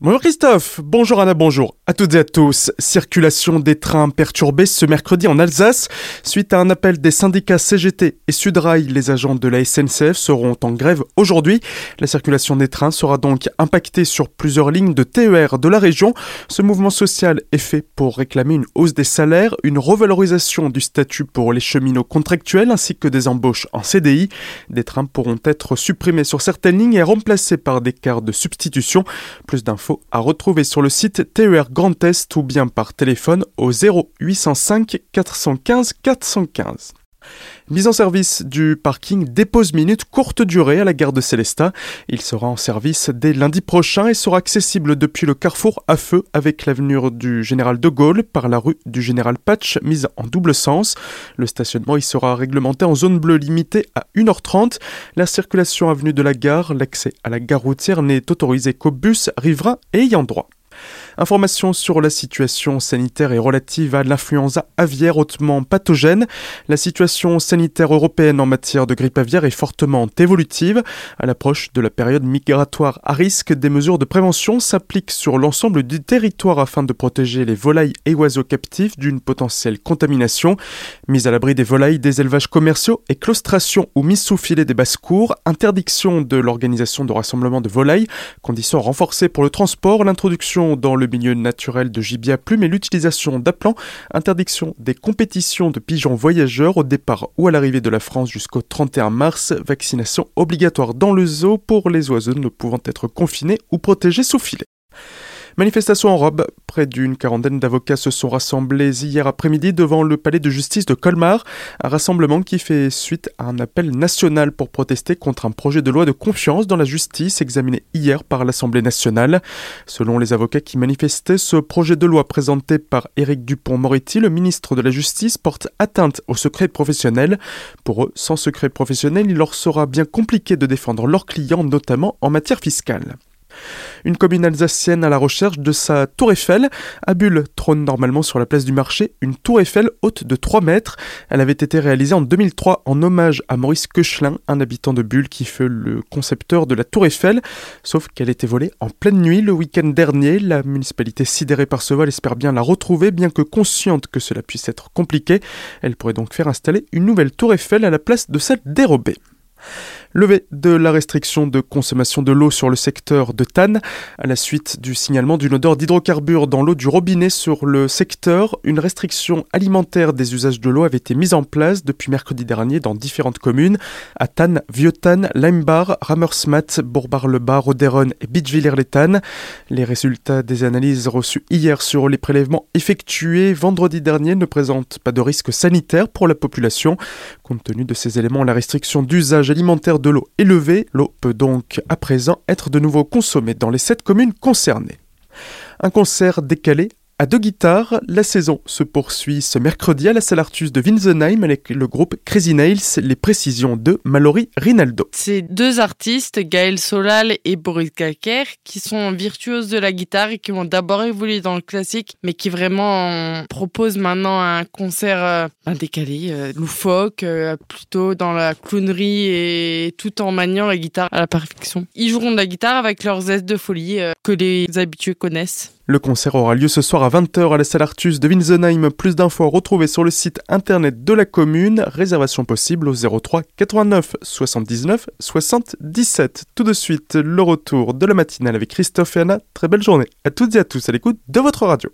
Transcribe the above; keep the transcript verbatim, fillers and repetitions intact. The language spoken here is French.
Bonjour Christophe, bonjour Anna, bonjour à toutes et à tous. Circulation des trains perturbée ce mercredi en Alsace. Suite à un appel des syndicats C G T et Sudrail, les agents de la S N C F seront en grève aujourd'hui. La circulation des trains sera donc impactée sur plusieurs lignes de T E R de la région. Ce mouvement social est fait pour réclamer une hausse des salaires, une revalorisation du statut pour les cheminots contractuels ainsi que des embauches en C D I. Des trains pourront être supprimés sur certaines lignes et remplacés par des cars de substitution. Plus d'infos à retrouver sur le site T E R Grand Est ou bien par téléphone au zéro huit cent cinq quatre cent quinze quatre cent quinze. Mise en service du parking dépose minute courte durée à la gare de Célestin. Il sera en service dès lundi prochain et sera accessible depuis le carrefour à feu avec l'avenue du Général de Gaulle par la rue du Général Patch mise en double sens. Le stationnement y sera réglementé en zone bleue limitée à une heure trente. La circulation avenue de la gare, l'accès à la gare routière n'est autorisé qu'aux bus, riverains et ayant droit. Information sur la situation sanitaire et relative à l'influenza aviaire hautement pathogène. La situation sanitaire européenne en matière de grippe aviaire est fortement évolutive. À l'approche de la période migratoire à risque, des mesures de prévention s'appliquent sur l'ensemble du territoire afin de protéger les volailles et oiseaux captifs d'une potentielle contamination. Mise à l'abri des volailles, des élevages commerciaux et claustration ou mise sous filet des basses-cours, interdiction de l'organisation de rassemblements de volailles, conditions renforcées pour le transport, l'introduction dans le milieu naturel de gibier à plumes et l'utilisation d'aplants, interdiction des compétitions de pigeons voyageurs au départ ou à l'arrivée de la France jusqu'au trente et un mars, vaccination obligatoire dans le zoo pour les oiseaux ne pouvant être confinés ou protégés sous filet. Manifestation en robe. Près d'une quarantaine d'avocats se sont rassemblés hier après-midi devant le palais de justice de Colmar. Un rassemblement qui fait suite à un appel national pour protester contre un projet de loi de confiance dans la justice examiné hier par l'Assemblée nationale. Selon les avocats qui manifestaient, ce projet de loi présenté par Éric Dupont-Moretti, le ministre de la Justice, porte atteinte au secret professionnel. Pour eux, sans secret professionnel, il leur sera bien compliqué de défendre leurs clients, notamment en matière fiscale. Une commune alsacienne à la recherche de sa tour Eiffel. À Bulle trône normalement sur la place du marché une tour Eiffel haute de trois mètres. Elle avait été réalisée en deux mille trois en hommage à Maurice Kœchlin, un habitant de Bulle qui fut le concepteur de la tour Eiffel. Sauf qu'elle était volée en pleine nuit le week-end dernier. La municipalité sidérée par ce vol espère bien la retrouver, bien que consciente que cela puisse être compliqué. Elle pourrait donc faire installer une nouvelle tour Eiffel à la place de celle dérobée. Levée de la restriction de consommation de l'eau sur le secteur de Thann. À la suite du signalement d'une odeur d'hydrocarbures dans l'eau du robinet sur le secteur, une restriction alimentaire des usages de l'eau avait été mise en place depuis mercredi dernier dans différentes communes. À Thann, Vieux-Tan, Laimbar, Rammersmatt, Bourbarlebar, Oderon et beachville. Les résultats des analyses reçues hier sur les prélèvements effectués vendredi dernier ne présentent pas de risque sanitaire pour la population. Compte tenu de ces éléments, la restriction d'usage alimentaire de l'eau élevée. L'eau peut donc à présent être de nouveau consommée dans les sept communes concernées. Un concert décalé à deux guitares. La saison se poursuit ce mercredi à la salle Artus de Vinzenheim avec le groupe Crazy Nails, les précisions de Mallory Rinaldo. Ces deux artistes, Gaël Solal et Boris Kalker, qui sont virtuoses de la guitare et qui ont d'abord évolué dans le classique, mais qui vraiment proposent maintenant un concert euh, décalé, euh, loufoque, euh, plutôt dans la clownerie et tout en maniant la guitare à la perfection. Ils joueront de la guitare avec leurs zestes de folie euh, que les habitués connaissent. Le concert aura lieu ce soir à vingt heures à la salle Artus de Vinzenheim. Plus d'infos à retrouver sur le site internet de la commune. Réservation possible au zéro trois quatre-vingt-neuf soixante-dix-neuf soixante-dix-sept. Tout de suite, le retour de la matinale avec Christophe et Anna. Très belle journée à toutes et à tous à l'écoute de votre radio.